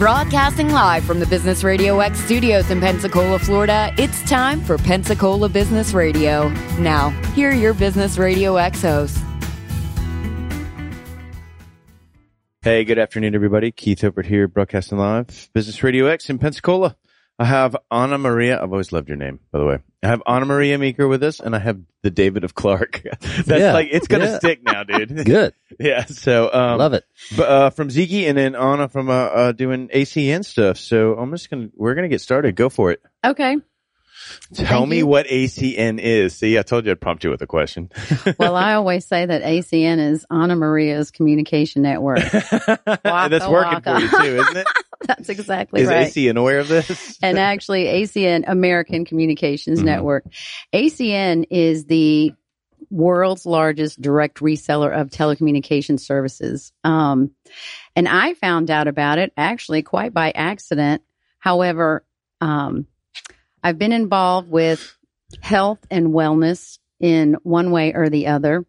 Broadcasting live from the Business Radio X studios in Pensacola, Florida, it's time for Pensacola Business Radio. Now, here are your Business Radio X hosts. Hey, good afternoon, everybody. Keith Hilbert here, broadcasting live, Business Radio X in Pensacola. I have Anna Maria. I've always loved your name, by the way. I have Anna Maria Meeker with us, and I have the David of Clark. It's going to stick now, dude. Good. Yeah. So, love it. But, from Zeeky, and then Anna from, doing ACN stuff. So I'm just going to, we're going to get started. Go for it. Okay. Tell me what ACN is. See, I told you I'd prompt you with a question. Well, I always say that ACN is Anna Maria's communication network. That's working for you too, isn't it? That's exactly right. Is ACN aware of this? And actually, ACN, American Communications Network. ACN is the world's largest direct reseller of telecommunication services. And I found out about it actually quite by accident. However, I've been involved with health and wellness in one way or the other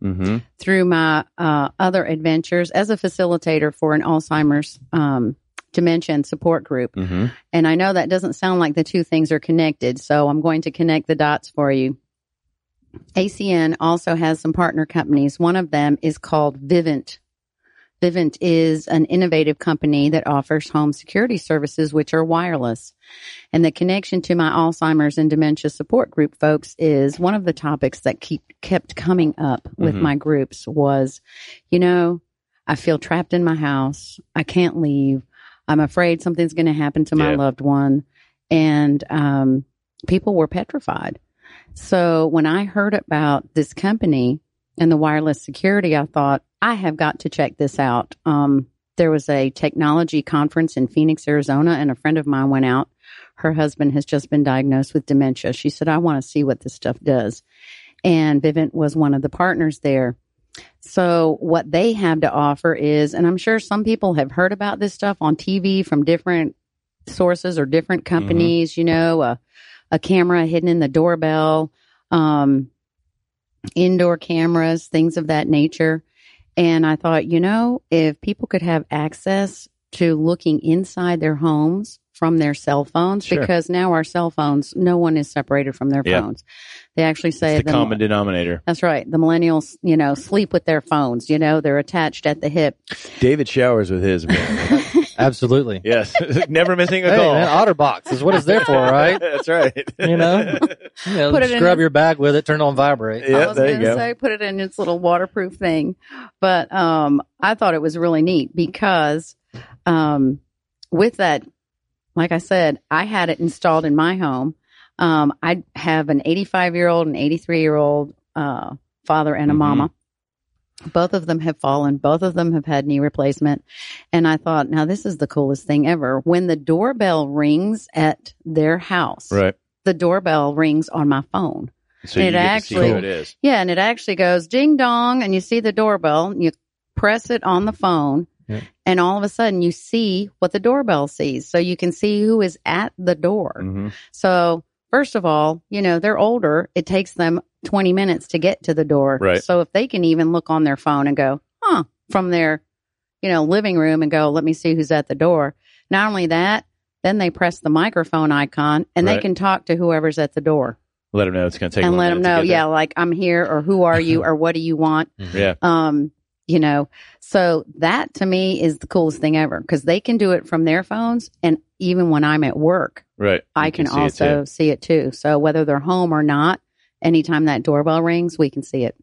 through my other adventures as a facilitator for an Alzheimer's dementia and support group. And I know that doesn't sound like the two things are connected, so I'm going to connect the dots for you. ACN also has some partner companies. One of them is called Vivint. Vivint is an innovative company that offers home security services, which are wireless. And the connection to my Alzheimer's and dementia support group folks is one of the topics that kept coming up with my groups was, you know, I feel trapped in my house. I can't leave. I'm afraid something's going to happen to my loved one. And people were petrified. So when I heard about this company and the wireless security, I thought, I have got to check this out. There was a technology conference in Phoenix, Arizona, and a friend of mine went out. Her husband has just been diagnosed with dementia. She said, I want to see what this stuff does. And Vivint was one of the partners there. So what they have to offer is, and I'm sure some people have heard about this stuff on TV from different sources or different companies, you know, a camera hidden in the doorbell, indoor cameras, things of that nature. And I thought, you know, if people could have access to looking inside their homes from their cell phones, because now our cell phones, no one is separated from their phones. They actually say it's the common denominator. That's right. The millennials, you know, sleep with their phones. You know, they're attached at the hip. David showers with his. Absolutely. Yes. Never missing a call. Man, Otterbox is what it's there for, right? That's right. You know, scrub your bag with it, turn on vibrate. Yeah, I was going to say, put it in its little waterproof thing. But I thought it was really neat because with that, like I said, I had it installed in my home. I have an 85-year-old, an 83-year-old father and a mama. Both of them have fallen. Both of them have had knee replacement. And I thought, now this is the coolest thing ever. When the doorbell rings at their house, the doorbell rings on my phone. So and you get to see who it is. Yeah, and it actually goes ding dong, and you see the doorbell, and you press it on the phone. And all of a sudden, you see what the doorbell sees. So you can see who is at the door. So first of all, you know, they're older. It takes them 20 minutes to get to the door. So if they can even look on their phone and go, huh, from their, you know, living room and go, let me see who's at the door. Not only that, then they press the microphone icon and they can talk to whoever's at the door. Let them know it's going to take and a long time. And let them know, like I'm here, or who are you, or what do you want? You know, so that to me is the coolest thing ever because they can do it from their phones. And even when I'm at work, I can also see it too. So whether they're home or not, anytime that doorbell rings, we can see it.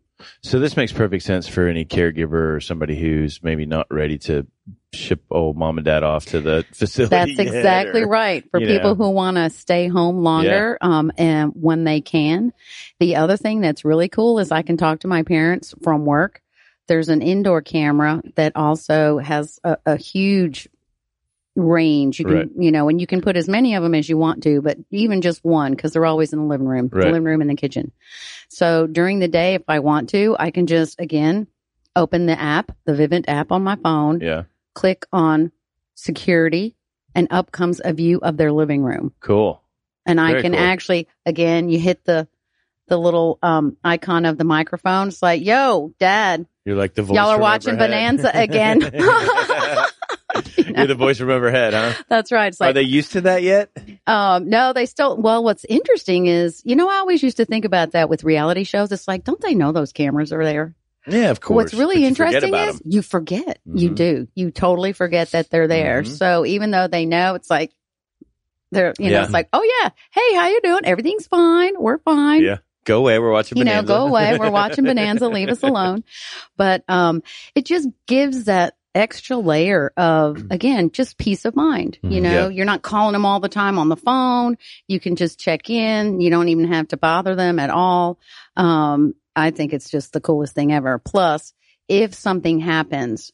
So this makes perfect sense for any caregiver or somebody who's maybe not ready to ship old mom and dad off to the facility. That's exactly right. For people who want to stay home longer and when they can. The other thing that's really cool is I can talk to my parents from work. There's an indoor camera that also has a huge range. You can, you know, and you can put as many of them as you want to, but even just one, because they're always in the living room, the living room and the kitchen. So during the day, if I want to, I can just, again, open the app, the Vivint app on my phone, click on security, and up comes a view of their living room. Cool. And I can actually, again, you hit the little icon of the microphone. It's like, yo, Dad. You're like the voice. Y'all are watching Bonanza again. You know? You're the voice from overhead, huh? That's right. It's like, are they used to that yet? No, they still. Well, what's interesting is, you know, I always used to think about that with reality shows. It's like, don't they know those cameras are there? Yeah, of course. What's really interesting is you forget. Mm-hmm. You do. You totally forget that they're there. Mm-hmm. So even though they know, it's like they're, you know, it's like, oh yeah, hey, how you doing? Everything's fine. We're fine. Yeah. Go away. We're watching Bonanza. You know, go away. We're watching Bonanza. Leave us alone. But it just gives that extra layer of, again, just peace of mind. You know, you're not calling them all the time on the phone. You can just check in. You don't even have to bother them at all. I think it's just the coolest thing ever. Plus, if something happens,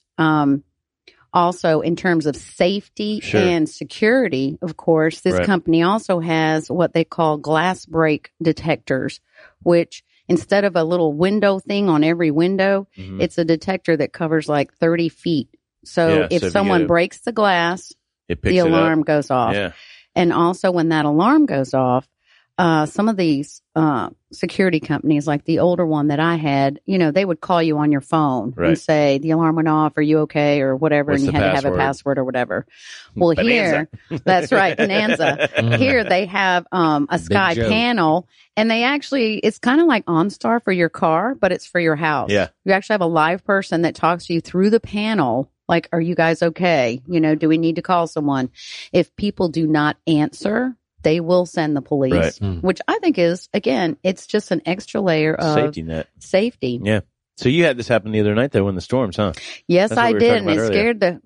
also in terms of safety and security, of course, this company also has what they call glass break detectors, which instead of a little window thing on every window, it's a detector that covers like 30 feet. So if someone breaks the glass, the alarm goes off. Yeah. And also when that alarm goes off, some of these security companies, like the older one that I had, you know, they would call you on your phone and say, the alarm went off, are you okay, or whatever, and you had to have a password or whatever. Well, Bonanza. Here, that's right, Bonanza. Here they have a sky panel, and they actually, it's kind of like OnStar for your car, but it's for your house. Yeah. You actually have a live person that talks to you through the panel, like, are you guys okay? You know, do we need to call someone? If people do not answer, they will send the police, which I think is, again, it's just an extra layer of safety net. Safety. Yeah. So you had this happen the other night, though, in the storms, huh? Yes, I did. And it scared the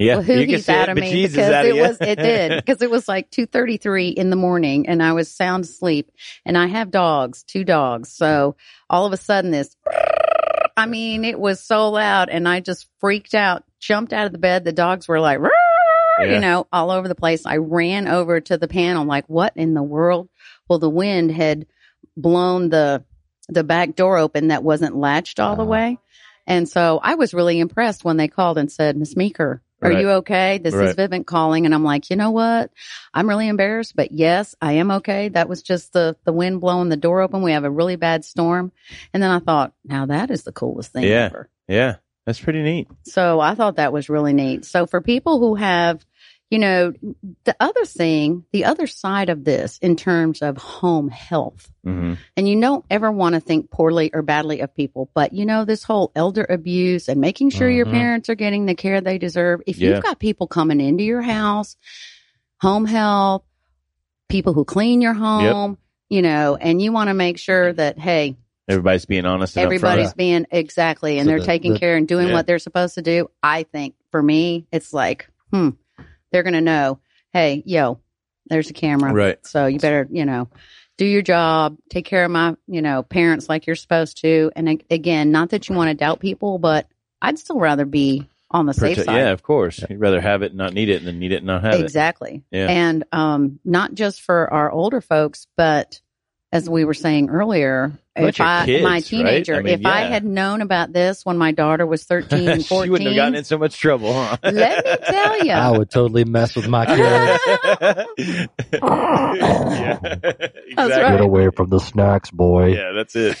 hoovies out of me because it was, it did, because it was like 2:33 in the morning and I was sound asleep and I have dogs, two dogs. So all of a sudden this, I mean, it was so loud and I just freaked out, jumped out of the bed. The dogs were like, you know, all over the place. I ran over to the panel like, what in the world? Well, the wind had blown the back door open that wasn't latched all the way. And so I was really impressed when they called and said, Miss Meeker, are you okay? This is Vivint calling. And I'm like, you know what? I'm really embarrassed, but yes, I am okay. That was just the wind blowing the door open. We have a really bad storm. And then I thought, now that is the coolest thing ever. Yeah, that's pretty neat. So I thought that was really neat. So for people who have, you know, the other thing, the other side of this in terms of home health, and you don't ever want to think poorly or badly of people, but, you know, this whole elder abuse and making sure your parents are getting the care they deserve. If you've got people coming into your house, home health, people who clean your home, you know, and you want to make sure that, hey, everybody's being honest. Everybody's being and so they're taking care and doing what they're supposed to do. I think for me, it's like, they're going to know, hey, yo, there's a camera. Right. So you better, you know, do your job, take care of my, you know, parents like you're supposed to. And again, not that you want to doubt people, but I'd still rather be on the safe side. Yeah, of course. You'd rather have it and not need it than need it and not have it. Exactly. Yeah. And not just for our older folks, but as we were saying earlier, if I, my teenager, I mean, if I had known about this when my daughter was 13 and 14. She wouldn't have gotten in so much trouble, huh? Let me tell you. I would totally mess with my kids. Get away from the snacks, boy. Yeah, that's it.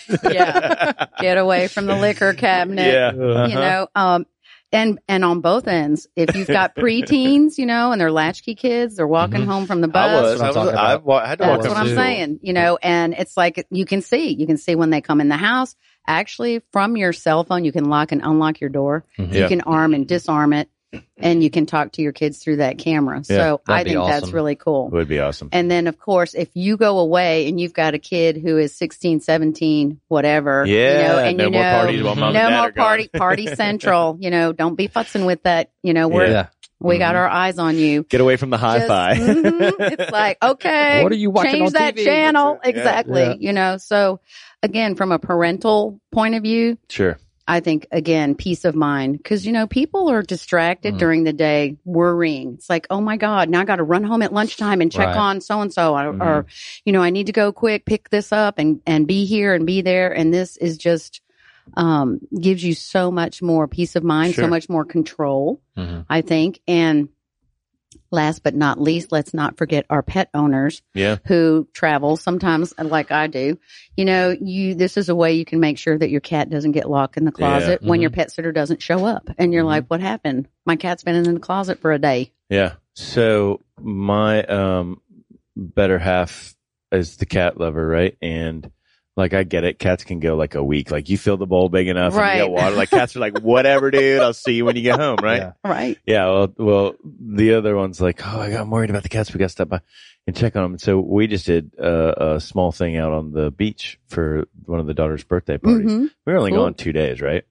Get away from the liquor cabinet. Yeah. You know, and on both ends, if you've got preteens, you know, and they're latchkey kids, they're walking home from the bus. I had to walk that's what I'm saying, you know, and it's like you can see when they come in the house. Actually, from your cell phone, you can lock and unlock your door. You can arm and disarm it, and you can talk to your kids through that camera. So I think that's really cool. It would be awesome. And then, of course, if you go away and you've got a kid who is 16, 17, whatever, you know, and you know, more parties while mom and dad are gone. Party central, you know, don't be futzing with that, you know, we're we got our eyes on you. Get away from the hi-fi. It's like, okay, what are you watching? Change on that TV? Channel. Exactly. Yeah. You know, so again, from a parental point of view, I think, again, peace of mind, because, you know, people are distracted during the day worrying. It's like, oh, my God, now I got to run home at lunchtime and check on so-and-so or, you know, I need to go quick, pick this up and be here and be there. And this is just gives you so much more peace of mind, so much more control, I think. And Last but not least, let's not forget our pet owners who travel sometimes like I do. You know, this is a way you can make sure that your cat doesn't get locked in the closet when your pet sitter doesn't show up. And you're like, what happened? My cat's been in the closet for a day. Yeah. So my better half is the cat lover, right? And like, I get it. Cats can go like a week. Like, you fill the bowl big enough and you get water. Like, cats are like, whatever, dude. I'll see you when you get home, right? Yeah. Right. Yeah. Well, the other one's like, oh, I'm worried about the cats. We got to stop by and check on them. And so we just did a small thing out on the beach for one of the daughter's birthday parties. Mm-hmm. We were only gone 2 days, right?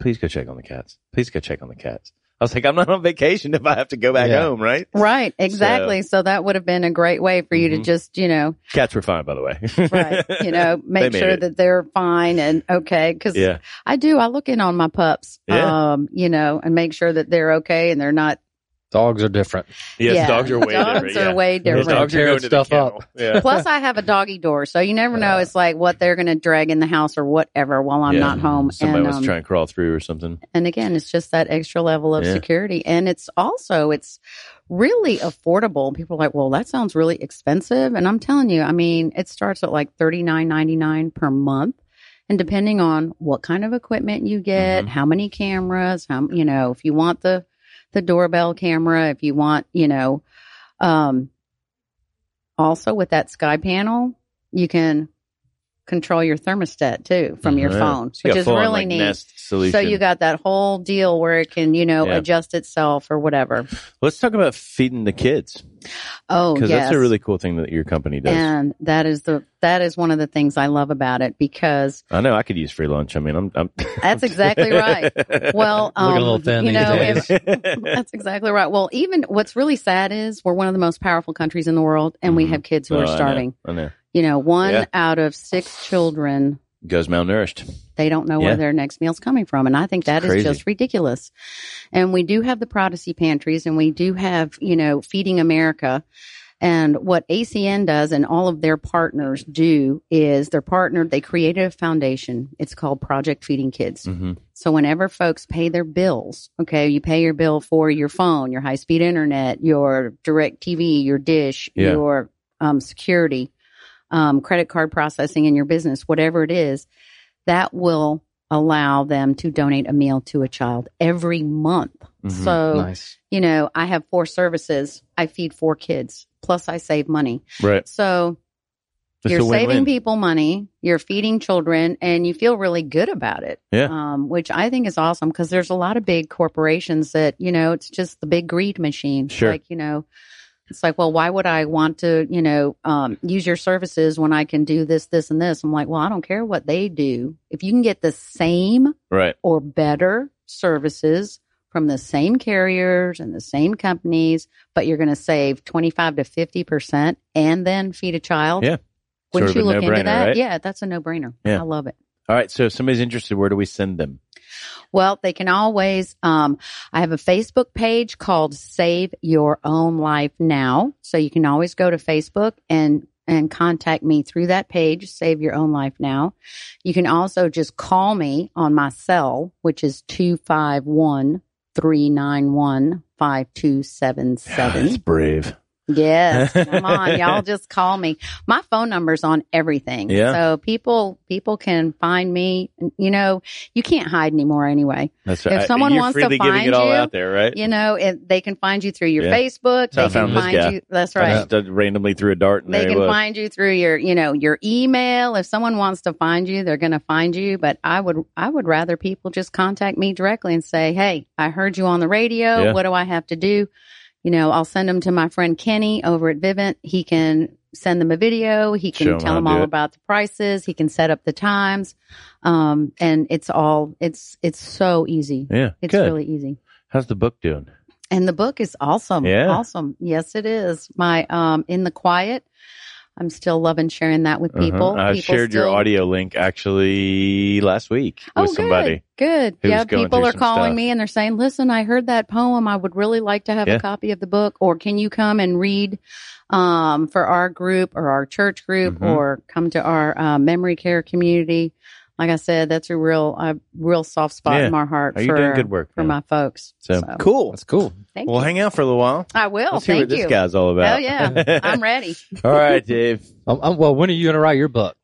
Please go check on the cats. Please go check on the cats. I was like, I'm not on vacation if I have to go back home, right? Right, exactly. So that would have been a great way for you to just, you know. Cats were fine, by the way. Right, you know, make sure that they're fine and okay. Because I look in on my pups, you know, and make sure that they're okay and they're not. Dogs are different. Yes, yeah. Dogs are way different. Dogs are way different. Dogs are tearing stuff up. Yeah. Plus, I have a doggy door, so you never know. It's like what they're going to drag in the house or whatever while I'm not home. Somebody was trying to crawl through or something. And again, it's just that extra level of security. And it's also, it's really affordable. People are like, well, that sounds really expensive. And I'm telling you, I mean, it starts at like $39.99 per month. And depending on what kind of equipment you get, how many cameras, how, you know, if you want the doorbell camera, if you want, you know, also with that Sky panel, you can control your thermostat too from your phone, so which is really neat. Nest solution. So you got that whole deal where it can, you know, adjust itself or whatever. Let's talk about feeding the kids. Oh, because that's a really cool thing that your company does. And that is one of the things I love about it, because I know I could use free lunch. I mean, I'm that's exactly right. Well, look a little thin you know, that's exactly right. Well, even what's really sad is we're one of the most powerful countries in the world, and we have kids who are starving. I know. You know, one out of 6 children goes malnourished. They don't know where their next meal's coming from. And I think that is just ridiculous. And we do have the Prodigy Pantries, and we do have, you know, Feeding America. And what ACN does and all of their partners do is they created a foundation. It's called Project Feeding Kids. Mm-hmm. So whenever folks pay their bills, okay, you pay your bill for your phone, your high-speed internet, your direct TV, your dish, your security, credit card processing in your business, whatever it is, that will allow them to donate a meal to a child every month. Mm-hmm. So, you know, I have 4 services. I feed 4 kids, plus I save money. Right. So it's you're saving people money, you're feeding children, and you feel really good about it, which I think is awesome, because there's a lot of big corporations that, you know, it's just the big greed machine. Sure. Like, you know, it's like, well, why would I want to, you know, use your services when I can do this, this, and this? I'm like, well, I don't care what they do. If you can get the same or better services from the same carriers and the same companies, but you're going to save 25 to 50% and then feed a child, wouldn't you look into that? Right? Yeah, that's a no-brainer. Yeah. I love it. All right. So if somebody's interested, where do we send them? Well, they can always, I have a Facebook page called Save Your Own Life Now. So you can always go to Facebook and contact me through that page, Save Your Own Life Now. You can also just call me on my cell, which is 251-391-5277. That's brave. Yes, come on, y'all just call me. My phone number's on everything. Yeah. So people can find me. You know, you can't hide anymore anyway. That's right. If someone wants to find it all out there, right? You know, they can find you through your Facebook. They can find you. That's right. I just randomly threw a dart. And they can find you through your, you know, your email. If someone wants to find you, they're going to find you. But I would rather people just contact me directly and say, hey, I heard you on the radio. Yeah. What do I have to do? You know, I'll send them to my friend Kenny over at Vivint. He can send them a video. He can tell them all about the prices. He can set up the times. And it's so easy. Yeah. It's really easy. How's the book doing? And the book is awesome. Yeah. Awesome. Yes, it is. My In the Quiet. I'm still loving sharing that with people. I shared your audio link actually last week with somebody. Good. Yeah, people are calling me and they're saying, listen, I heard that poem. I would really like to have a copy of the book. Or can you come and read for our group or our church group or come to our memory care community? like I said, that's a real soft spot in my heart for my folks. So cool. That's cool. Thank you. Hang out for a little while. I will. Let's hear what this guy's all about. Oh, yeah. I'm ready. All right, Dave. Well, when are you going to write your book?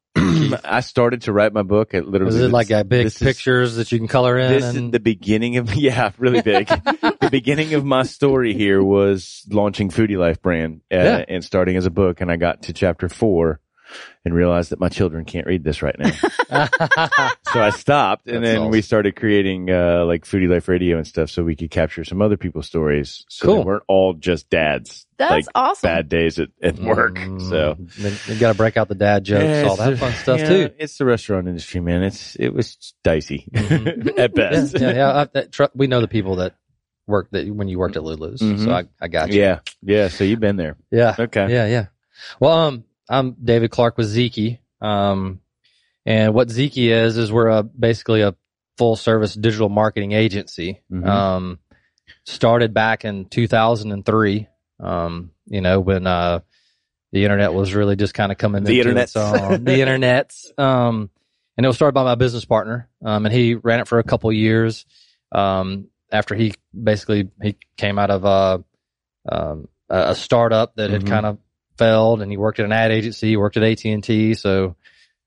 I started to write my book at literally. Is it like a big pictures that you can color in? This is the beginning of, really big. The beginning of my story here was launching Foodie Life Brand and starting as a book. And I got to chapter 4 and realized that my children can't read this right now. So I stopped and then we started creating like Foodie Life Radio and stuff so we could capture some other people's stories. So they weren't all just dads. That's awesome. Bad days at work. So you got to break out the dad jokes, all that fun stuff too. It's the restaurant industry, man. It was dicey at best. We know the people that work when you worked at Lulu's. Mm-hmm. So I got you. Yeah. So you've been there. Yeah. Okay. Yeah. Well, I'm David Clark with Zeeky. And what Zeeky is we're basically a full service digital marketing agency. Mm-hmm. Started back in 2003, when the internet was really just kind of coming into its own. The internets. And it was started by my business partner. And he ran it for a couple years. After he came out of a startup that had kind of failed, and he worked at an ad agency, he worked at AT&T. So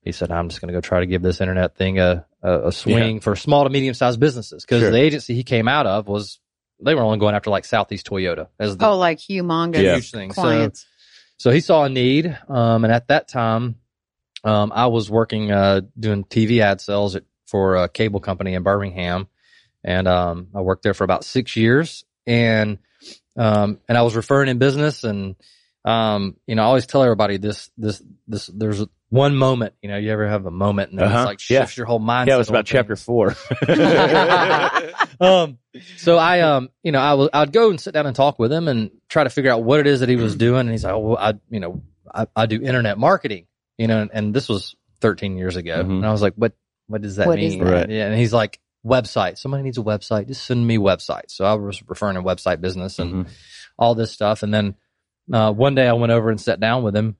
he said, I'm just going to go try to give this internet thing a swing for small to medium sized businesses. Because the agency he came out of they were only going after like Southeast Toyota as like humongous huge clients. So he saw a need. And at that time, I was working, doing TV ad sales for a cable company in Birmingham. And, I worked there for about 6 years and I was referring in business and, I always tell everybody this, there's one moment, you ever have a moment and then it's like shifts your whole mindset. Yeah, it was about chapter 4. So I'd go and sit down and talk with him and try to figure out what it is that he was doing. And he's like, I do internet marketing, and this was 13 years ago. Mm-hmm. And I was like, what does that mean? Right. Yeah. And he's like, website. Somebody needs a website. Just send me websites. So I was referring to website business and all this stuff. And then, one day I went over and sat down with him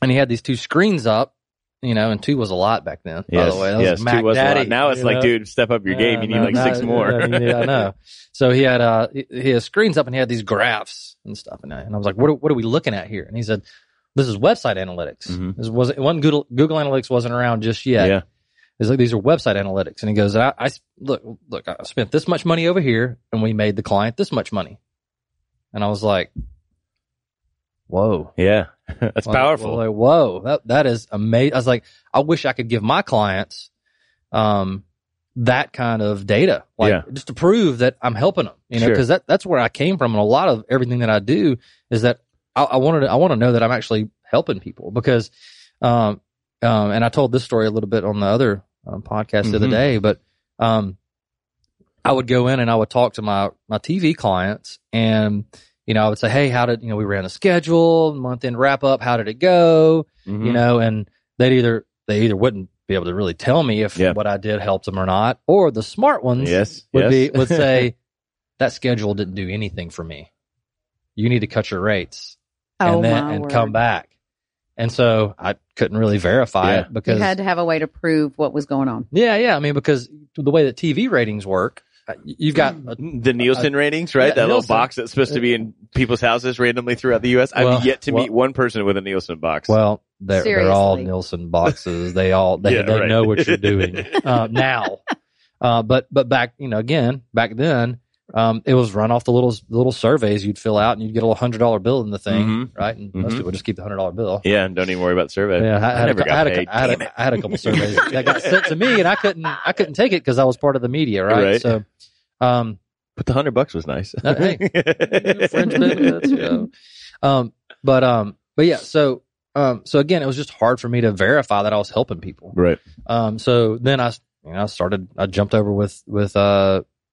and he had these 2 screens up, and 2 was a lot back then, by the way. That was Mac 2 was Daddy, a lot. Now it's like, dude, step up your game. You need like 6 more. Yeah, I know. So he had, his screens up and he had these graphs and stuff. And I was like, what are we looking at here? And he said, this is website analytics. Mm-hmm. Google Analytics wasn't around just yet. Yeah. It's like, these are website analytics. And he goes, I look, I spent this much money over here and we made the client this much money. And I was like, whoa. Yeah. That's powerful. Like, whoa. That is amazing. I was like, I wish I could give my clients, that kind of data, just to prove that I'm helping them, cause that's where I came from. And a lot of everything that I do is that I want to know that I'm actually helping people because, and I told this story a little bit on the other podcast the other day, but, I would go in and I would talk to my TV clients and, I would say, hey, how did, we ran a schedule, month end wrap up. How did it go? And they either wouldn't be able to really tell me if what I did helped them or not, or the smart ones would say that schedule didn't do anything for me. You need to cut your rates and come back. And so I couldn't really verify it because you had to have a way to prove what was going on. Yeah. I mean, because the way that TV ratings work, you've got the Nielsen ratings, right? That little box that's supposed to be in people's houses randomly throughout the U.S. I've yet to meet one person with a Nielsen box. Well, they're all Nielsen boxes. They know what you're doing now. But back, back then, it was run off the little surveys you'd fill out, and you'd get a little $100 bill in the thing, right? And most people just keep the $100 bill. Yeah, and don't even worry about the survey. Yeah, I had a couple surveys that got sent to me, and I couldn't take it because I was part of the media, right? So, but the $100 was nice. Fringe benefits, but yeah. So again, it was just hard for me to verify that I was helping people, right? So then I jumped over with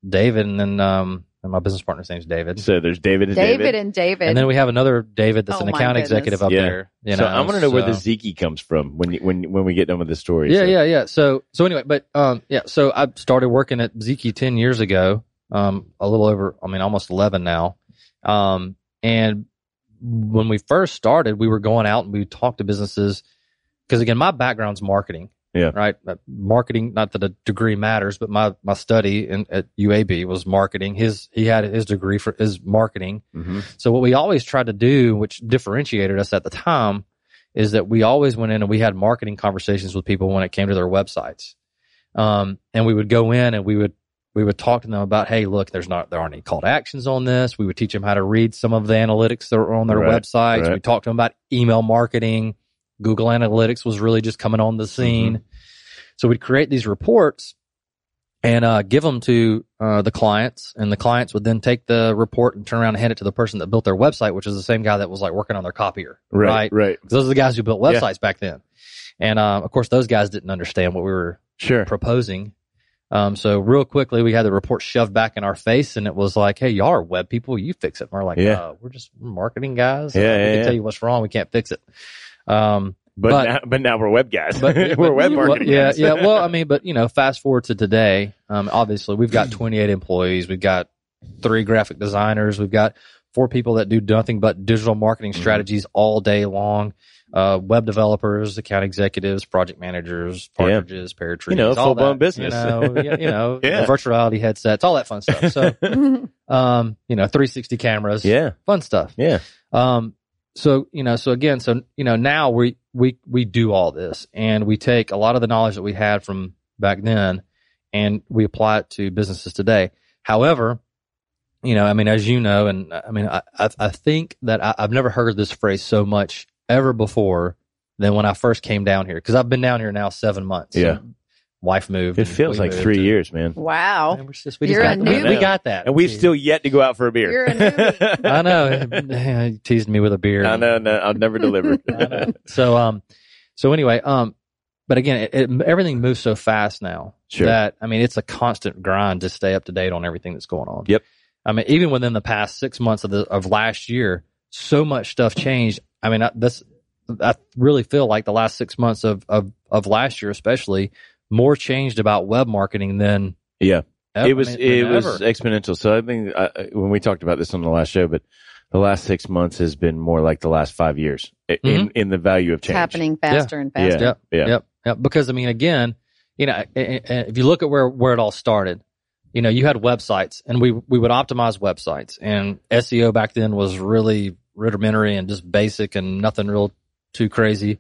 David, and then and my business partner's name's David. So there's David and David. David and David. And then we have another David that's an account executive up there. So I want to know where the Zeeky comes from when we get done with the story. Yeah. So anyway, but so I started working at Zeeky 10 years ago, a little over, almost 11 now. And when we first started, we were going out and we talked to businesses because, again, my background's marketing. Yeah. Right. Marketing, not that a degree matters, but my study at UAB was marketing. He had his degree for his marketing. Mm-hmm. So what we always tried to do, which differentiated us at the time, is that we always went in and we had marketing conversations with people when it came to their websites. And we would go in and we would talk to them about, hey, look, there aren't any call to actions on this. We would teach them how to read some of the analytics that are on their websites. Right. We talked to them about email marketing. Google Analytics was really just coming on the scene. Mm-hmm. So we'd create these reports and give them to the clients, and the clients would then take the report and turn around and hand it to the person that built their website, which is the same guy that was like working on their copier. Right. Those are the guys who built websites back then. And of course, those guys didn't understand what we were proposing. So real quickly, we had the report shoved back in our face, and it was like, hey, y'all are web people. You fix it. And we're like, we're marketing guys. We can tell you what's wrong. We can't fix it. But now we're web guys. We're web marketing guys. Yeah. Well, I mean, but you know, fast forward to today, obviously we've got 28 employees. We've got 3 graphic designers. We've got 4 people that do nothing but digital marketing strategies all day long. Web developers, account executives, project managers, partridges, pear trees, full-blown business. Virtual reality headsets, all that fun stuff. So, 360 cameras. Yeah. Fun stuff. Yeah. So now we do all this, and we take a lot of the knowledge that we had from back then and we apply it to businesses today. However, I think that I've never heard this phrase so much ever before than when I first came down here, because I've been down here now 7 months. Yeah. So wife moved. It feels like 3 years, man. Wow. Man, we got that. And we've still yet to go out for a beer. You're a newbie. I know. He teased me with a beer. I know. No, I'll never deliver. I know. So anyway, but again, everything moves so fast now that, I mean, it's a constant grind to stay up to date on everything that's going on. Yep. I mean, even within the past 6 months of last year, so much stuff changed. I mean, I really feel like the last 6 months of last year, especially, more changed about web marketing than it was exponential. So I think when we talked about this on the last show, but the last 6 months has been more like the last 5 years in the value of change. It's happening faster and faster. Yeah. Because I mean, again, if you look at where it all started, you had websites, and we would optimize websites, and SEO back then was really rudimentary and just basic and nothing real too crazy.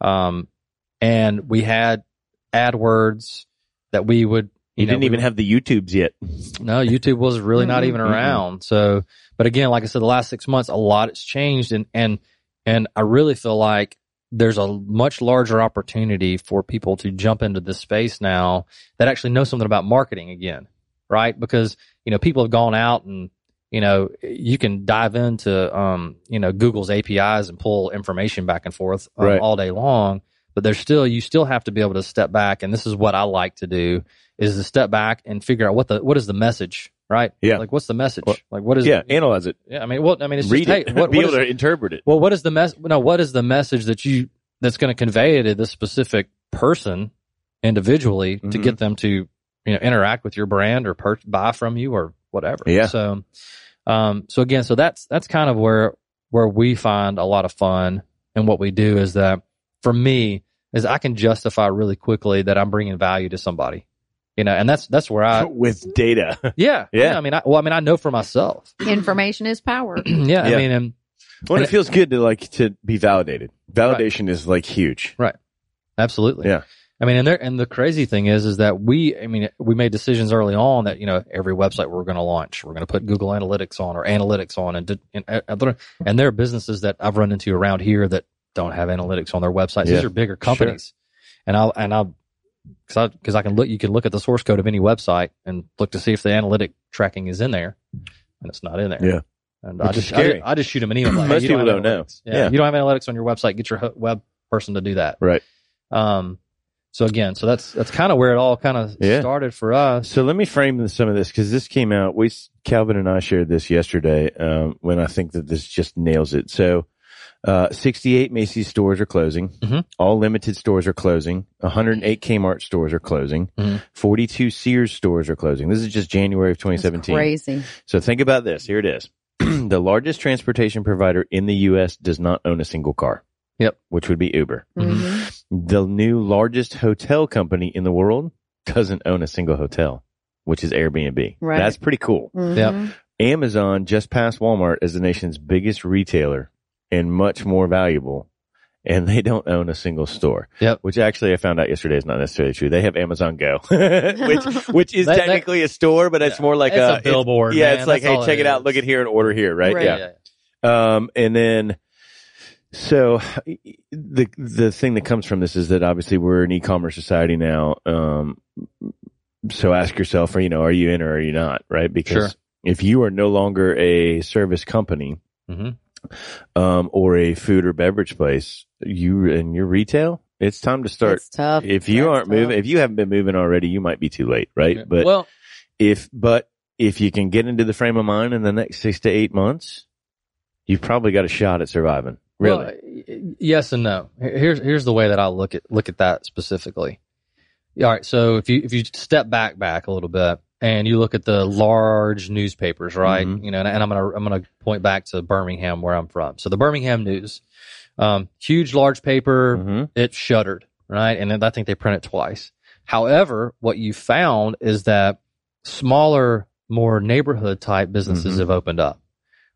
And we had AdWords that we would... You didn't even have the YouTubes yet. No, YouTube was really not even around. So, but again, like I said, the last 6 months, a lot has changed. And I really feel like there's a much larger opportunity for people to jump into this space now that actually know something about marketing again, right? Because, people have gone out and, you can dive into, Google's APIs and pull information back and forth all day long. But you still have to be able to step back, and this is what I like to do: is to step back and figure out what is the message, right? Yeah. Like, what's the message? Analyze it. Yeah. It's read just, it. Hey, be able to interpret it. Well, what is the message? No, what is the message that's going to convey to this specific person individually to get them to interact with your brand or buy from you or whatever? Yeah. So, so that's kind of where we find a lot of fun, and what we do is that. For me, is I can justify really quickly that I'm bringing value to somebody, and that's where I with data. Yeah. I know for myself. Information is power. Yeah. I mean, it feels good to be validated. Validation is like huge. Right. Absolutely. Yeah. I mean, and the crazy thing is that we made decisions early on that every website we're going to launch, we're going to put Google Analytics on or analytics on, and there are businesses that I've run into around here that don't have analytics on their websites. Yeah. These are bigger companies. Sure. You can look at the source code of any website and look to see if the analytic tracking is in there, and it's not in there. Yeah. And I just shoot them an email. Like, most people don't know. Yeah. You don't have analytics on your website. Get your web person to do that. Right. So that's kind of where it all kind of started for us. So let me frame some of this, because this came out. Calvin and I shared this yesterday, when I think that this just nails it. So, 68 Macy's stores are closing. Mm-hmm. All Limited stores are closing. 108 Kmart stores are closing. Mm-hmm. 42 Sears stores are closing. This is just January of 2017. That's crazy. So think about this. Here it is. The largest transportation provider in the U.S. does not own a single car. Yep. Which would be Uber. Mm-hmm. The new largest hotel company in the world doesn't own a single hotel, which is Airbnb. Right. That's pretty cool. Mm-hmm. Yep. Amazon just passed Walmart as the nation's biggest retailer and much more valuable, and they don't own a single store. Yep. Which actually I found out yesterday is not necessarily true. They have Amazon Go, which is technically a store, but it's more like a billboard. Yeah, man. It's like, hey, check it out, look at here and order here, right? Right. Yeah. Yeah. And then so the thing that comes from this is that obviously we're an e-commerce society now. So ask yourself, you know, are you in or are you not, right? Because sure. If you are no longer a service company, mm-hmm. Or a food or beverage place, your retail, it's time to start. It's tough. If you aren't moving, if you haven't been moving already, you might be too late, right? Okay. But if you can get into the frame of mind in the next 6 to 8 months, you've probably got a shot at surviving. Really? Well, yes and no. Here's the way that I look at that specifically. All right. So if you step back a little bit, and you look at the large newspapers, right? Mm-hmm. You know, and I'm gonna point back to Birmingham, where I'm from. So the Birmingham News, huge, large paper. Mm-hmm. It shuttered, right? And I think they print it twice. However, what you found is that smaller, more neighborhood type businesses mm-hmm. have opened up,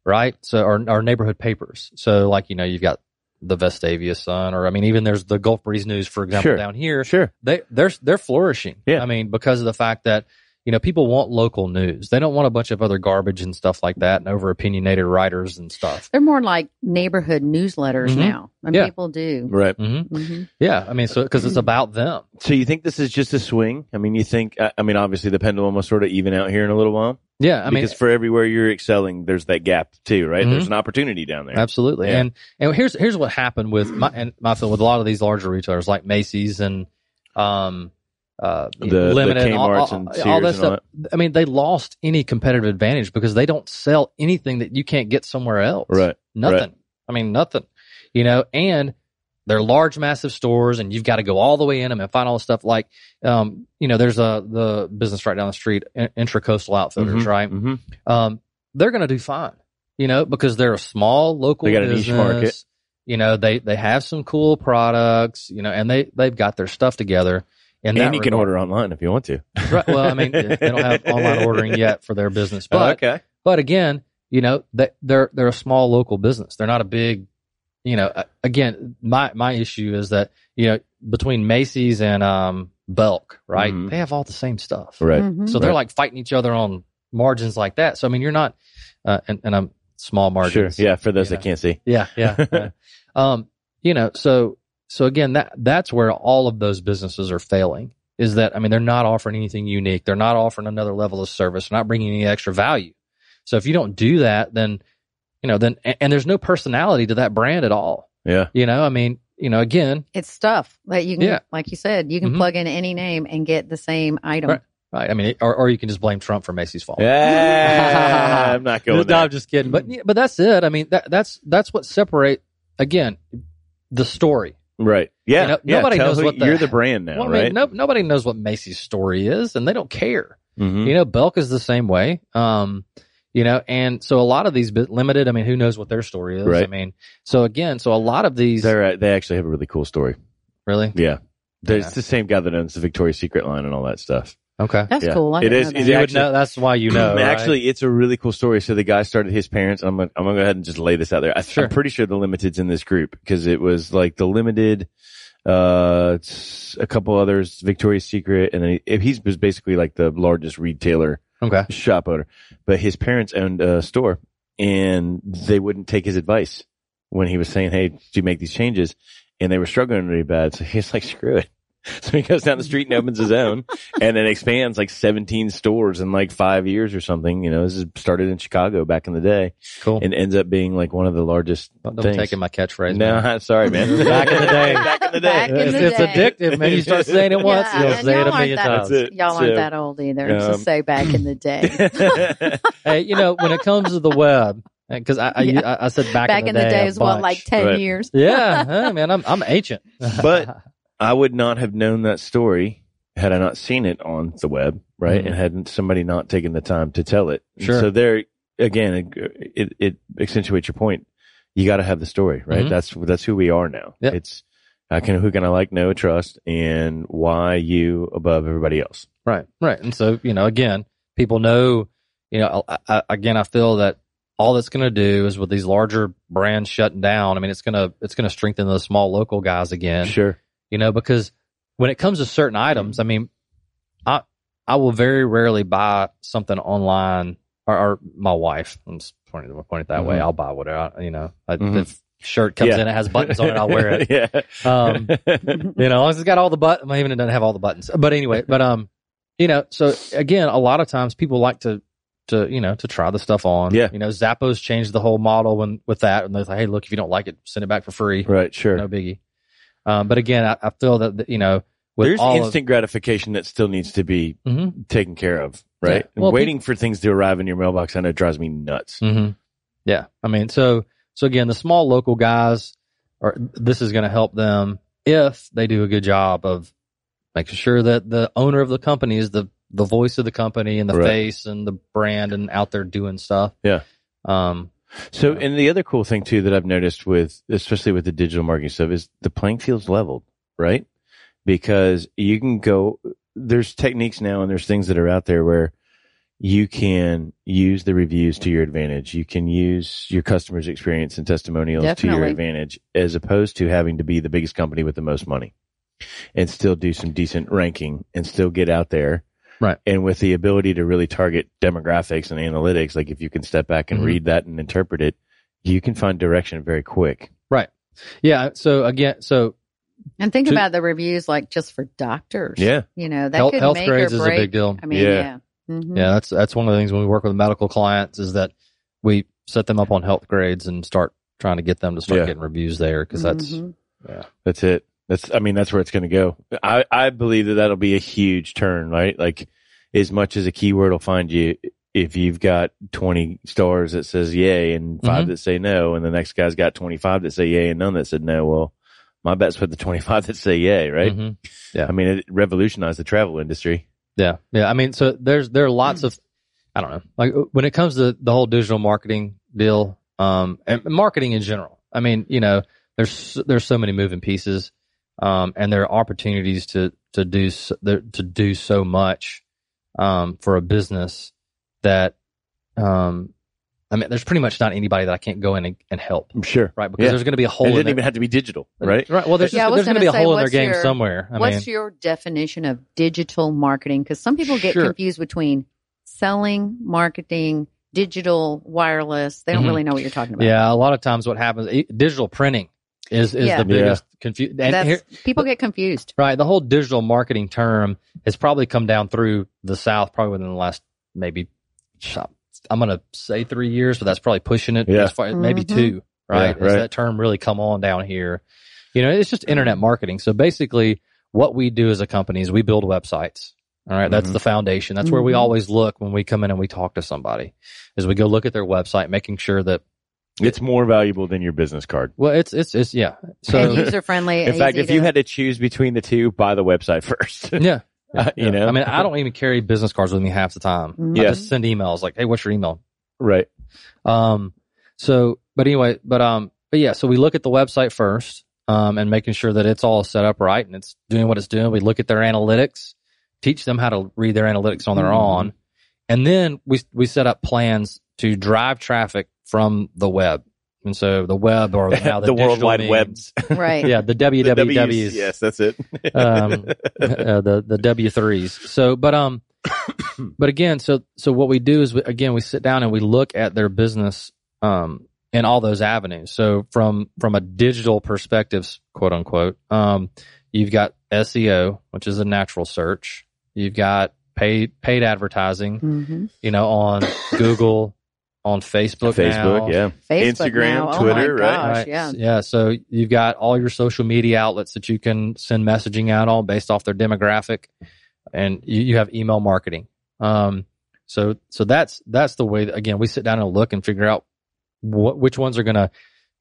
right? So our neighborhood papers. So like, you know, you've got the Vestavia Sun, or I mean, even there's the Gulf Breeze News, for example, sure. down here. Sure, they're flourishing. Yeah, I mean, because of the fact that, you know, people want local news. They don't want a bunch of other garbage and stuff like that, and over-opinionated writers and stuff. They're more like neighborhood newsletters mm-hmm. now. I mean, yeah. people do. Right. Mm-hmm. Mm-hmm. Yeah. I mean, so because it's about them. So you think this is just a swing? I mean, you think, I mean, obviously the pendulum will sort of even out here in a little while. Yeah. I mean, because for everywhere you're excelling, there's that gap too, right? Mm-hmm. There's an opportunity down there. Absolutely. Yeah. And here's what happened with a lot of these larger retailers like Macy's and, Limited, all that stuff. I mean, they lost any competitive advantage because they don't sell anything that you can't get somewhere else. Right. Nothing. Right. I mean, nothing. You know, and they're large, massive stores, and you've got to go all the way in them and find all the stuff. Like, you know, there's the business right down the street, Intracoastal Outfitters, mm-hmm, right? Mm-hmm. They're going to do fine, you know, because they're a small local business. They got a niche market. You know, they have some cool products, you know, and they've got their stuff together. And you can order online if you want to. Right. Well, I mean, they don't have online ordering yet for their business. But, okay. But again, you know, they're a small local business. They're not a big, you know, again, my issue is that, you know, between Macy's and Belk, right, mm-hmm. they have all the same stuff. Right. Mm-hmm. So they're right. like fighting each other on margins like that. So, I mean, you're not, and I'm small margins. Sure. Yeah. For those that can't see. Yeah. Yeah. yeah. You know, So again, that's where all of those businesses are failing, is that, I mean, they're not offering anything unique. They're not offering another level of service. They're not bringing any extra value. So if you don't do that, then, you know, and there's no personality to that brand at all. Yeah. You know, I mean, you know, again. It's stuff that you can, yeah. like you said, you can mm-hmm. plug in any name and get the same item. Right. Right. I mean, or you can just blame Trump for Macy's fall. Yeah. I'm not going there. No, I'm just kidding. But that's it. I mean, that's what separates, again, the story. Right. Yeah. You know, yeah. Nobody knows what you're the brand now, well, right? I mean, nobody knows what Macy's story is, and they don't care. Mm-hmm. You know, Belk is the same way. You know, and so a lot of these Limited, I mean, who knows what their story is? Right. I mean, so again, so a lot of these they actually have a really cool story. Really? Yeah. It's the same guy that owns the Victoria's Secret line and all that stuff. Okay. That's cool. I didn't know that. That's why you know. Actually, right? It's a really cool story. So the guy started his parents. I'm gonna go ahead and just lay this out there. Sure. I'm pretty sure the Limited's in this group, because it was like the Limited, a couple others, Victoria's Secret, and then he was basically like the largest retailer, okay, shop owner. But his parents owned a store, and they wouldn't take his advice when he was saying, "Hey, do you make these changes?" And they were struggling really bad. So he's like, "Screw it." So he goes down the street and opens his own, and then expands like 17 stores in like 5 years or something. You know, this is started in Chicago back in the day. Cool. And ends up being like one of the largest things. Taking my catchphrase. No, man. Sorry, man. Back in the day. Back in the day. It's addictive, man. You start saying it once, yeah, you'll say it a million times. Y'all aren't that old either. Just say back in the day. Hey, you know, when it comes to the web, because I said back in the day is what, like 10 years? Yeah. Hey, man, I'm ancient. But I would not have known that story had I not seen it on the web, right? Mm-hmm. And hadn't somebody not taken the time to tell it. Sure. So there, again, it accentuates your point. you got to have the story, right? Mm-hmm. That's who we are now. Yep. It's who can I like, know, trust, and why you above everybody else. Right, right. And so, again, people know, I feel that all that's going to do is with these larger brands shutting down, it's going to strengthen those small local guys again. Sure. Because when it comes to certain items, I will very rarely buy something online, or my wife. I'm just pointing that mm-hmm. way. I'll buy whatever, mm-hmm. If shirt comes in, it has buttons on it, I'll wear it. It's got all the buttons. Even it doesn't have all the buttons. But anyway, so again, a lot of times people like to try the stuff on. Yeah. Zappos changed the whole model with that. And they're like, hey, look, if you don't like it, send it back for free. Right. Sure. No biggie. But again, I feel that, there's instant gratification that still needs to be mm-hmm. taken care of, right? Yeah. Well, waiting for things to arrive in your mailbox, I know, drives me nuts. Mm-hmm. Yeah. So again, the small local guys, this is going to help them if they do a good job of making sure that the owner of the company is the voice of the company and the right. face and the brand and out there doing stuff. Yeah. And the other cool thing too that I've noticed especially with the digital marketing stuff is the playing field's leveled, right? Because you can go, there's techniques now and there's things that are out there where you can use the reviews to your advantage. You can use your customers' experience and testimonials to your advantage, as opposed to having to be the biggest company with the most money and still do some decent ranking and still get out there. Right. And with the ability to really target demographics and analytics, like if you can step back and mm-hmm. read that and interpret it, you can find direction very quick. Right. Yeah. And think about the reviews, like just for doctors. Yeah. That health make grades or break. Is a big deal. Yeah. Mm-hmm. Yeah, that's one of the things when we work with medical clients is that we set them up on health grades and start trying to get them to start getting reviews there, because mm-hmm. That's it. That's where it's going to go. I believe that'll be a huge turn, right? Like, as much as a keyword will find you, if you've got 20 stars that says yay and 5 mm-hmm. that say no, and the next guy's got 25 that say yay and none that said no, well, my bet's with the 25 that say yay, right? Mm-hmm. Yeah. It revolutionized the travel industry. Yeah. Yeah. There are lots of, I don't know, like when it comes to the whole digital marketing deal, and marketing in general, there's so many moving pieces, and there are opportunities to do so much, for a business that, there's pretty much not anybody that I can't go in and help. Sure. Right. Because there's going to be a hole. It didn't even have to be digital, right? Right. Well, there's going to be a hole in their game somewhere. What's your definition of digital marketing? Because some people get confused between selling, marketing, digital, wireless. They don't mm-hmm. really know what you're talking about. Yeah. A lot of times what happens, digital printing is the biggest confusion. People get confused. Right. The whole digital marketing term has probably come down through the South probably within the last maybe I'm going to say 3 years, but that's probably pushing it. Yeah. Far, maybe mm-hmm. two, right? Yeah, right. That term really come on down here. It's just internet marketing. So basically what we do as a company is we build websites. All right. Mm-hmm. That's the foundation. That's mm-hmm. where we always look when we come in and we talk to somebody, is we go look at their website, making sure that it's more valuable than your business card. Well, it's yeah. So user friendly. In fact, if you had to choose between the two, buy the website first. Yeah. I don't even carry business cards with me half the time. Mm-hmm. I just send emails like, "Hey, what's your email?" Right. So we look at the website first, and making sure that it's all set up right and it's doing what it's doing. We look at their analytics, teach them how to read their analytics on their own, and then we set up plans to drive traffic from the web. And so the web, or now the World Wide Webs. Right. Yeah, the WWWs. Yes, that's it. The W3s. So, but what we do is, we sit down and we look at their business in all those avenues. So from a digital perspective, quote unquote, you've got SEO, which is a natural search. You've got paid advertising, mm-hmm. On Google, on Facebook now. Yeah. Facebook, Instagram, now. Twitter, right? Yeah. Yeah. So you've got all your social media outlets that you can send messaging out on based off their demographic, and you have email marketing. So that's the way that, again, we sit down and look and figure out which ones are gonna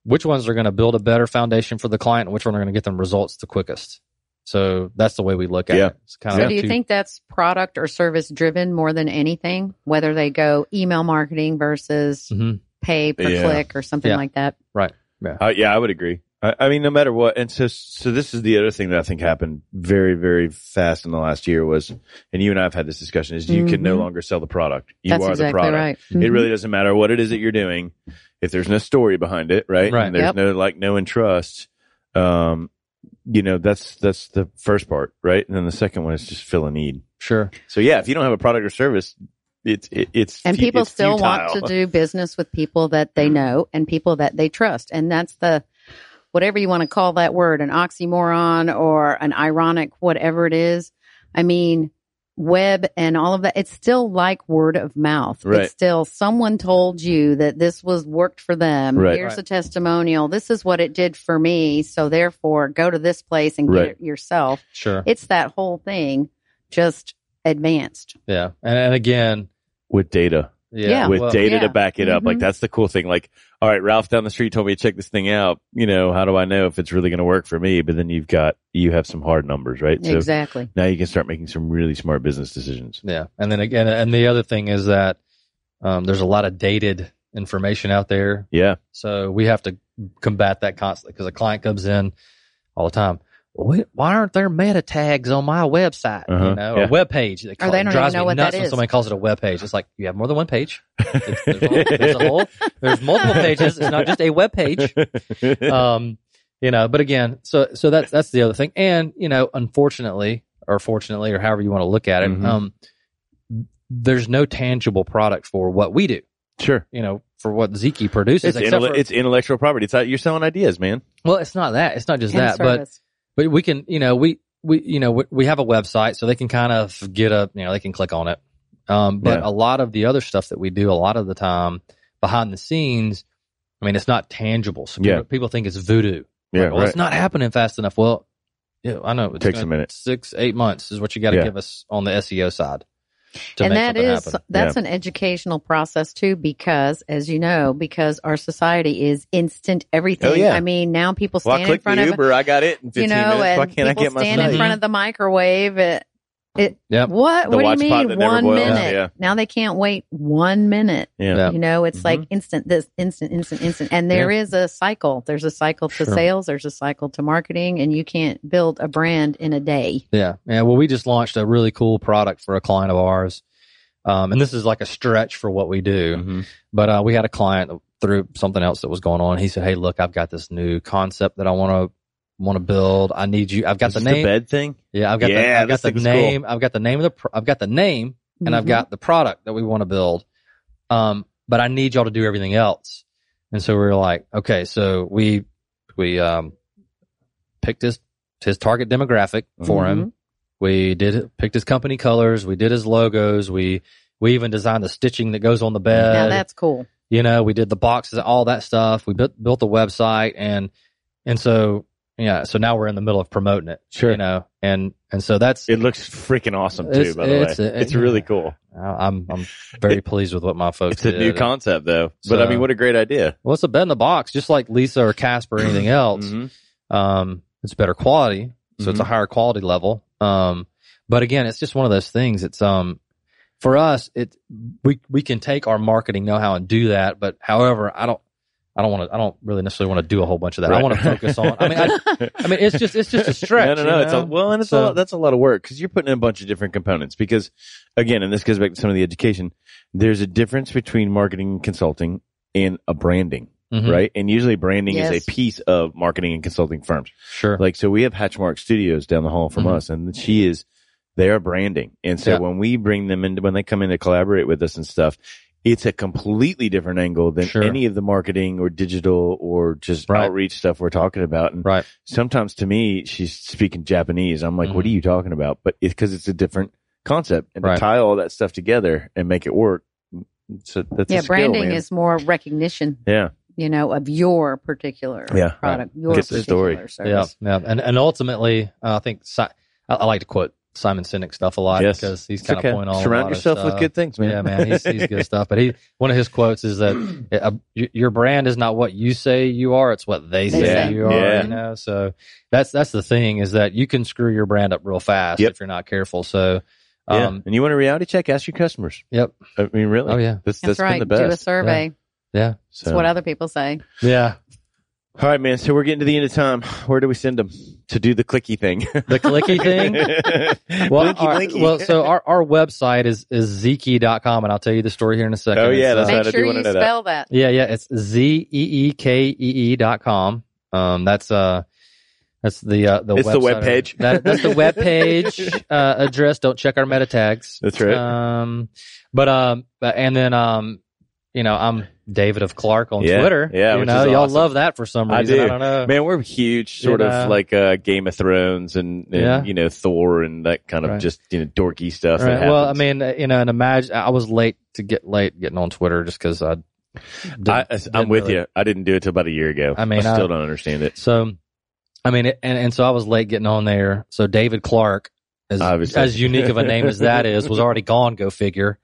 build a better foundation for the client, and which one are gonna get them results the quickest. So that's the way we look at it. It's so do you think that's product or service driven more than anything, whether they go email marketing versus pay per click or something like that? Right. Yeah. Yeah, I would agree. I mean, no matter what. And so this is the other thing that I think happened very, very fast in the last year was, and you and I have had this discussion, is you can no longer sell the product. That's exactly the product. Right. Mm-hmm. It really doesn't matter what it is that you're doing. If there's no story behind it, right? Right. And there's no and trust. You know, that's the first part, right? And then the second one is just fill a need. Sure. So yeah, if you don't have a product or service, it's futile. Want to do business with people that they know and people that they trust. And that's the, whatever you want to call that word, an oxymoron or an ironic, whatever it is. I mean, web and all of that, it's still like word of mouth. Right. It's still someone told you that this was worked for them. Right. Here's a testimonial. This is what it did for me. So therefore, go to this place and get it yourself. Sure. It's that whole thing just advanced. Yeah. And again, with data. Yeah. With data to back it up. Like, that's the cool thing. Like, all right, Ralph down the street told me to check this thing out. You know, how do I know if it's really going to work for me? But then you have some hard numbers, right? So exactly. Now you can start making some really smart business decisions. Yeah. And then again, and the other thing is that there's a lot of dated information out there. Yeah. So we have to combat that constantly because a client comes in all the time. Why aren't there meta tags on my website? You know, a web page. They call, or they don't even know what that is. When somebody calls it a web page, it's like, you have more than one page. There's multiple pages. It's not just a web page. You know, but again, so that's the other thing. And you know, unfortunately, or fortunately, or however you want to look at it, there's no tangible product for what we do. Sure. You know, for what Zeeky produces, it's intellectual property. It's how you're selling ideas, man. Well, it's not that. It's not just that, service. But we can, you know, we have a website, so they can kind of get a, you know, they can click on it. But a lot of the other stuff that we do, a lot of the time behind the scenes, I mean, it's not tangible. So people think it's voodoo. Yeah, like, it's not happening fast enough. Well, yeah, I know. It takes a minute. 6-8 months is what you got to give us on the SEO side. And that's an educational process too, because as you know, because our society is instant everything. Oh, yeah. I mean, now people stand in front of Uber. I got it in 15 minutes. Why can't I get my stand in front of the microwave? What do you mean? 1 minute. Yeah. Now they can't wait 1 minute. Yeah. You know, it's like instant this, instant. And there is a cycle. There's a cycle to sales. There's a cycle to marketing, and you can't build a brand in a day. Yeah. Yeah. Well, we just launched a really cool product for a client of ours. And this is like a stretch for what we do. But we had a client through something else that was going on. He said, hey, look, I've got this new concept that I want to build. I need you. I've got the name. The bed thing? Yeah, I've got the name. Cool. I've got the name of the and I've got the product that we want to build. But I need y'all to do everything else. And so we were like, okay, so we picked his target demographic for him. We picked his company colors, we did his logos, we even designed the stitching that goes on the bed. Now that's cool. You know, we did the boxes, all that stuff. We built the website and so so now we're in the middle of promoting it, you know, and so it looks freaking awesome too. By the way, it's really cool. I'm very pleased with what my folks did. It's a new concept though, but I mean, what a great idea! Well, it's a bed in the box, just like Lisa or Casper or anything else. It's better quality, so it's a higher quality level. But again, it's just one of those things. It's for us, we can take our marketing know-how and do that, but however, I don't really necessarily want to do a whole bunch of that. Right. I want to focus on. I mean, I mean, it's just a stretch. No. It's that's a lot of work because you're putting in a bunch of different components. Because again, and this goes back to some of the education. There's a difference between marketing and consulting and a branding, right? And usually, branding is a piece of marketing and consulting firms. Sure. Like so, we have Hatchmark Studios down the hall from us, and she is their branding. And so when we bring them in, when they come in to collaborate with us and stuff. It's a completely different angle than any of the marketing or digital or just outreach stuff we're talking about. And sometimes to me, she's speaking Japanese. I'm like, what are you talking about? But it's because it's a different concept. And to tie all that stuff together and make it work, so that's a skill, branding is more recognition. Yeah. You know, of your particular product, your particular service. Yeah. And ultimately, I think I like to quote Simon Sinek stuff a lot because he's kind of point on. Surround yourself with good things, man. Yeah, man, he's good stuff. But one of his quotes is that your brand is not what you say you are; it's what they say you are. Yeah. You know, so that's the thing is that you can screw your brand up real fast if you're not careful. So, and you want a reality check? Ask your customers. Yep. I mean, really? Oh yeah, that's right. Been the best. Do a survey. Yeah. So. That's what other people say. Yeah. All right, man. So we're getting to the end of time. Where do we send them to do the clicky thing? The clicky thing? Well, blinky, blinky. Well, so our website is zkee.com, and I'll tell you the story here in a second. Oh, yeah. That's make how sure you spell that. Yeah, yeah. It's zeekee.com. That's the it's website. The webpage. That's the webpage address. Don't check our meta tags. That's right. But then you know, I'm David of Clark on Twitter. Yeah, you know, awesome. Y'all love that for some reason. I don't know. Man, we're huge, sort of like Game of Thrones and you know, Thor and that kind of just, you know, dorky stuff. Right. Well, I mean, you know, and imagine I was late getting on Twitter just because I'm with you. I didn't do it till about a year ago. I mean, I still don't understand it. So, I mean, and so I was late getting on there. So David Clark, as unique of a name as that is, was already gone, go figure.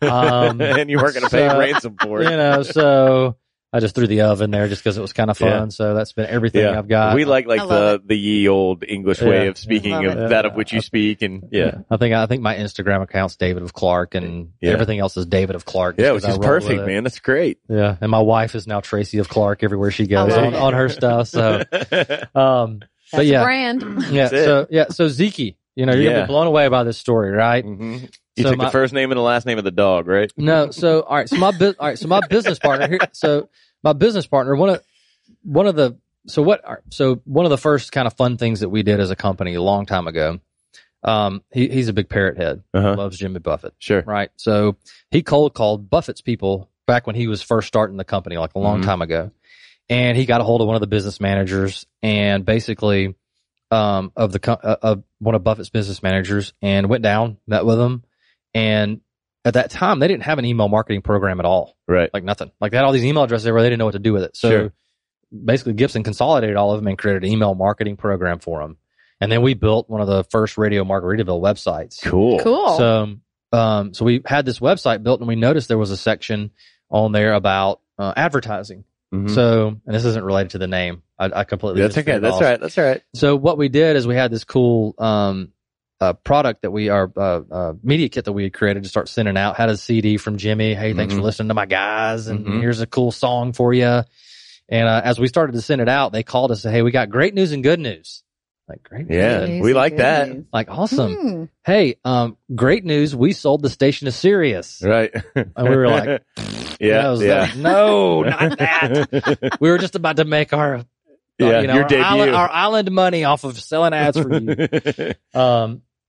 And you weren't going to pay ransom for it. You know, so I just threw the oven there just because it was kind of fun. Yeah. So that's been everything I've got. We like the ye old English way of speaking of which you speak. And I think my Instagram account's David of Clark and everything else is David of Clark. Yeah, which is perfect, man. That's great. Yeah. And my wife is now Tracy of Clark everywhere she goes on her stuff. So, that's brand. Yeah. So Zeeky. You know, you're going to be blown away by this story, right? Mm-hmm. You took the first name and the last name of the dog, right? No. So, all right. So my business partner here. So my business partner, one of the first kind of fun things that we did as a company a long time ago. He's a big parrot head. Uh-huh. Loves Jimmy Buffett. Sure. Right. So he cold called Buffett's people back when he was first starting the company, like a long time ago. And he got a hold of one of the business managers and basically, of one of Buffett's business managers, and went down, met with them. And at that time, they didn't have an email marketing program at all. Right. Like nothing. Like they had all these email addresses everywhere. They didn't know what to do with it. So basically Gibson consolidated all of them and created an email marketing program for them. And then we built one of the first Radio Margaritaville websites. Cool. So, so we had this website built and we noticed there was a section on there about advertising. Mm-hmm. So, and this isn't related to the name. I completely. That's okay. That's all right. That's all right. So what we did is we had this cool product that our media kit that we had created to start sending out. Had a CD from Jimmy. Hey, thanks for listening to my guys, and here's a cool song for you. And as we started to send it out, they called us and said, "Hey, we got great news and good news." Like great news. Yeah, we like that. News. Like awesome. Hey, great news. We sold the station to Sirius. Right. And we were like. No, not that. We were just about to make our island money off of selling ads for you.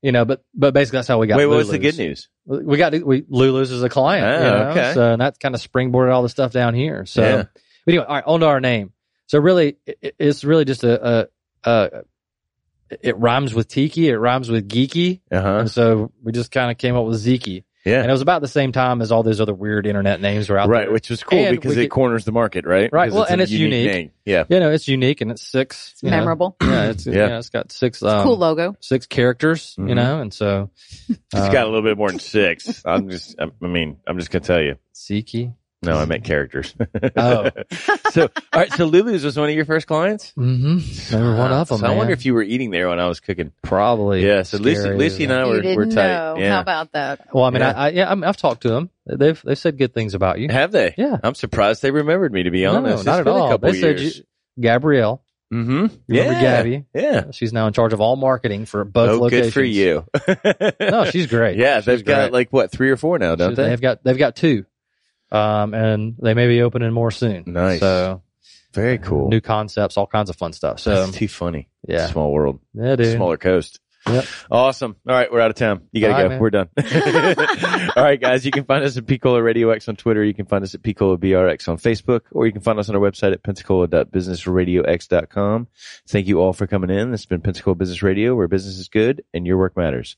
You know, but basically that's how we got. Wait, what was the good news? We got Lulu's as a client. Oh, you know? Okay. So and that kind of springboarded all the stuff down here. So but anyway, all right, on to our name. So really, it's really just it rhymes with tiki, it rhymes with geeky, and so we just kind of came up with Zeeky. Yeah. And it was about the same time as all those other weird internet names were out there. Right, which was cool because it corners the market, right? Right. Well, and it's unique. Yeah. You know, it's unique and it's six. It's memorable. Yeah. It's, you know, it's got six. It's a cool logo. Six characters, you know, and so. It's got a little bit more than six. I'm just going to tell you. Zeeky. No, I meant characters. Oh. So, all right. So Lulu's was one of your first clients? Mm-hmm. They were one of them, so I wonder if you were eating there when I was cooking. Probably. Yeah. So Lucy and I were tight. Yeah. How about that? Well, I mean, I've talked to them. They've said good things about you. Have they? Yeah. I'm surprised they remembered me, to be honest. No, not at all. They said Gabrielle. Mm-hmm. Yeah. Remember Gabby? Yeah. She's now in charge of all marketing for both locations. Good for you. No, she's great. Yeah. They've got like what, 3 or 4 now, don't they? They've got 2. And they may be opening more soon. Nice. So very cool. New concepts, all kinds of fun stuff. So that's too funny. Yeah. Small world. Yeah, dude. Smaller coast. Yep. Awesome. All right. We're out of time. You got to go. Man. We're done. All right, guys. You can find us at Pensacola Radio X on Twitter. You can find us at Pensacola BRX on Facebook, or you can find us on our website at Pensacola.BusinessRadioX.com. Thank you all for coming in. This has been Pensacola Business Radio, where business is good and your work matters.